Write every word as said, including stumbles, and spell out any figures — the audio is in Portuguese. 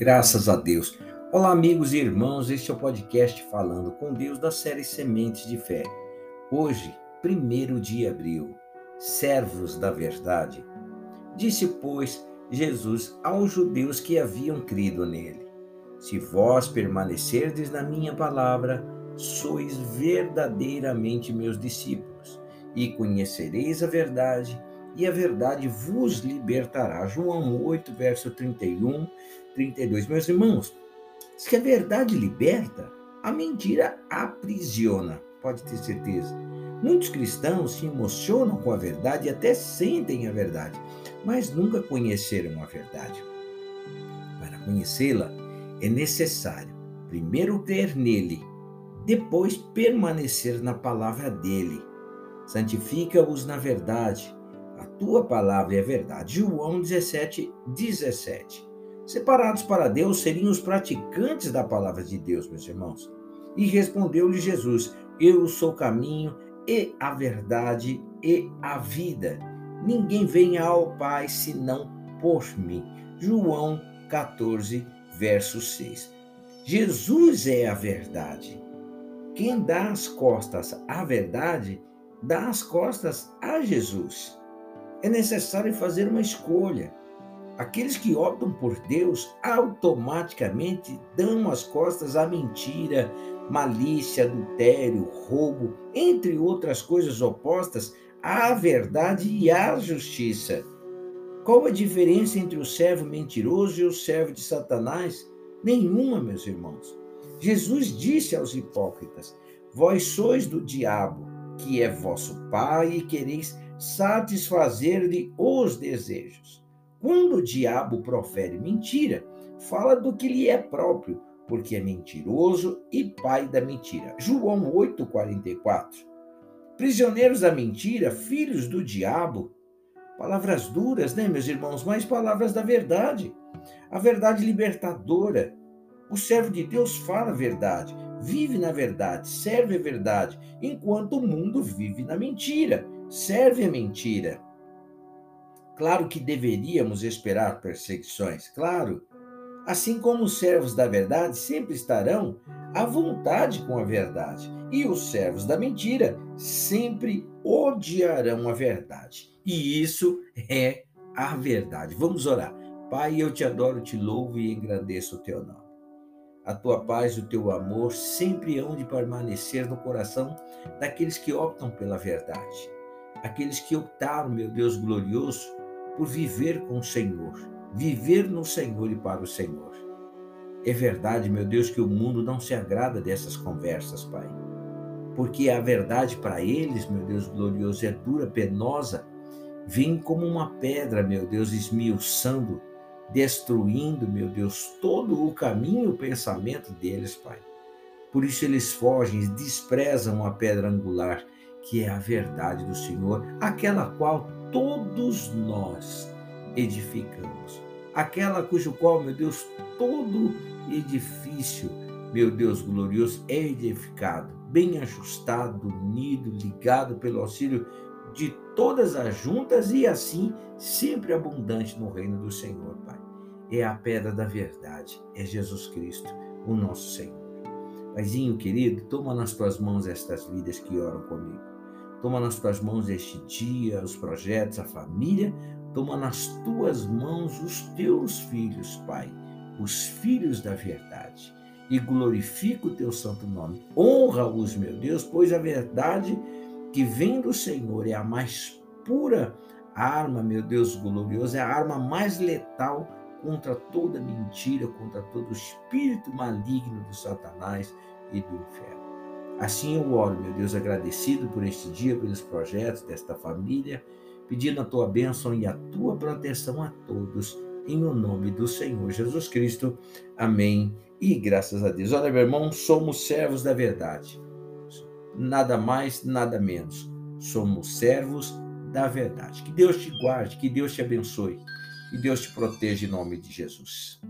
Graças a Deus. Olá, amigos e irmãos, este é o podcast Falando com Deus da série Sementes de Fé. Hoje, primeiro de abril, Servos da Verdade. Disse, pois, Jesus aos judeus que haviam crido nele: se vós permanecerdes na minha palavra, sois verdadeiramente meus discípulos, e conhecereis a verdade, e a verdade vos libertará. João oito, verso trinta e um, trinta e dois. Meus irmãos, se a verdade liberta, a mentira aprisiona, pode ter certeza. Muitos cristãos se emocionam com a verdade e até sentem a verdade, mas nunca conheceram a verdade. Para conhecê-la, é necessário primeiro crer nele, depois permanecer na palavra dele. Santifica-os na verdade. A tua palavra é a verdade. João dezessete, dezessete. Separados para Deus seriam os praticantes da palavra de Deus, meus irmãos. E respondeu-lhe Jesus: eu sou o caminho e a verdade e a vida. Ninguém vem ao Pai senão por mim. João catorze, verso seis. Jesus é a verdade. Quem dá as costas à verdade, dá as costas a Jesus. É necessário fazer uma escolha. Aqueles que optam por Deus automaticamente dão as costas à mentira, malícia, adultério, roubo, entre outras coisas opostas à verdade e à justiça. Qual a diferença entre o servo mentiroso e o servo de Satanás? Nenhuma, meus irmãos. Jesus disse aos hipócritas: vós sois do diabo, que é vosso pai, e quereis satisfazer-lhe os desejos. Quando o diabo profere mentira, fala do que lhe é próprio, porque é mentiroso e pai da mentira. João oito, quarenta e quatro. Prisioneiros da mentira, filhos do diabo. Palavras duras, né, meus irmãos? Mas palavras da verdade. A verdade libertadora. O servo de Deus fala a verdade, vive na verdade, serve a verdade, enquanto o mundo vive na mentira, serve a mentira. Claro que deveríamos esperar perseguições, claro. Assim como os servos da verdade sempre estarão à vontade com a verdade, e os servos da mentira sempre odiarão a verdade. E isso é a verdade. Vamos orar. Pai, eu te adoro, te louvo e engrandeço o teu nome. A tua paz e o teu amor sempre hão de permanecer no coração daqueles que optam pela verdade. Aqueles que optaram, meu Deus glorioso, por viver com o Senhor. Viver no Senhor e para o Senhor. É verdade, meu Deus, que o mundo não se agrada dessas conversas, Pai. Porque a verdade para eles, meu Deus glorioso, é dura, penosa. Vem como uma pedra, meu Deus, esmiuçando, destruindo, meu Deus, todo o caminho e o pensamento deles, Pai. Por isso eles fogem, desprezam a pedra angular, que é a verdade do Senhor, aquela qual todos nós edificamos, aquela cujo qual, meu Deus, todo edifício, meu Deus glorioso, é edificado, bem ajustado, unido, ligado pelo auxílio de todas as juntas e assim sempre abundante no reino do Senhor, Pai. É a pedra da verdade, é Jesus Cristo, o nosso Senhor. Paizinho querido, toma nas tuas mãos estas vidas que oram comigo. Toma nas tuas mãos este dia, os projetos, a família. Toma nas tuas mãos os teus filhos, Pai, os filhos da verdade. E glorifica o teu santo nome. Honra-os, meu Deus, pois a verdade que vem do Senhor é a mais pura arma, meu Deus glorioso, é a arma mais letal contra toda mentira, contra todo o espírito maligno do Satanás e do inferno. Assim eu oro, meu Deus, agradecido por este dia, pelos projetos desta família, pedindo a tua bênção e a tua proteção a todos, em o nome do Senhor Jesus Cristo. Amém e graças a Deus. Olha, meu irmão, somos servos da verdade. Nada mais, nada menos. Somos servos da verdade. Que Deus te guarde, que Deus te abençoe. Que Deus te proteja em nome de Jesus.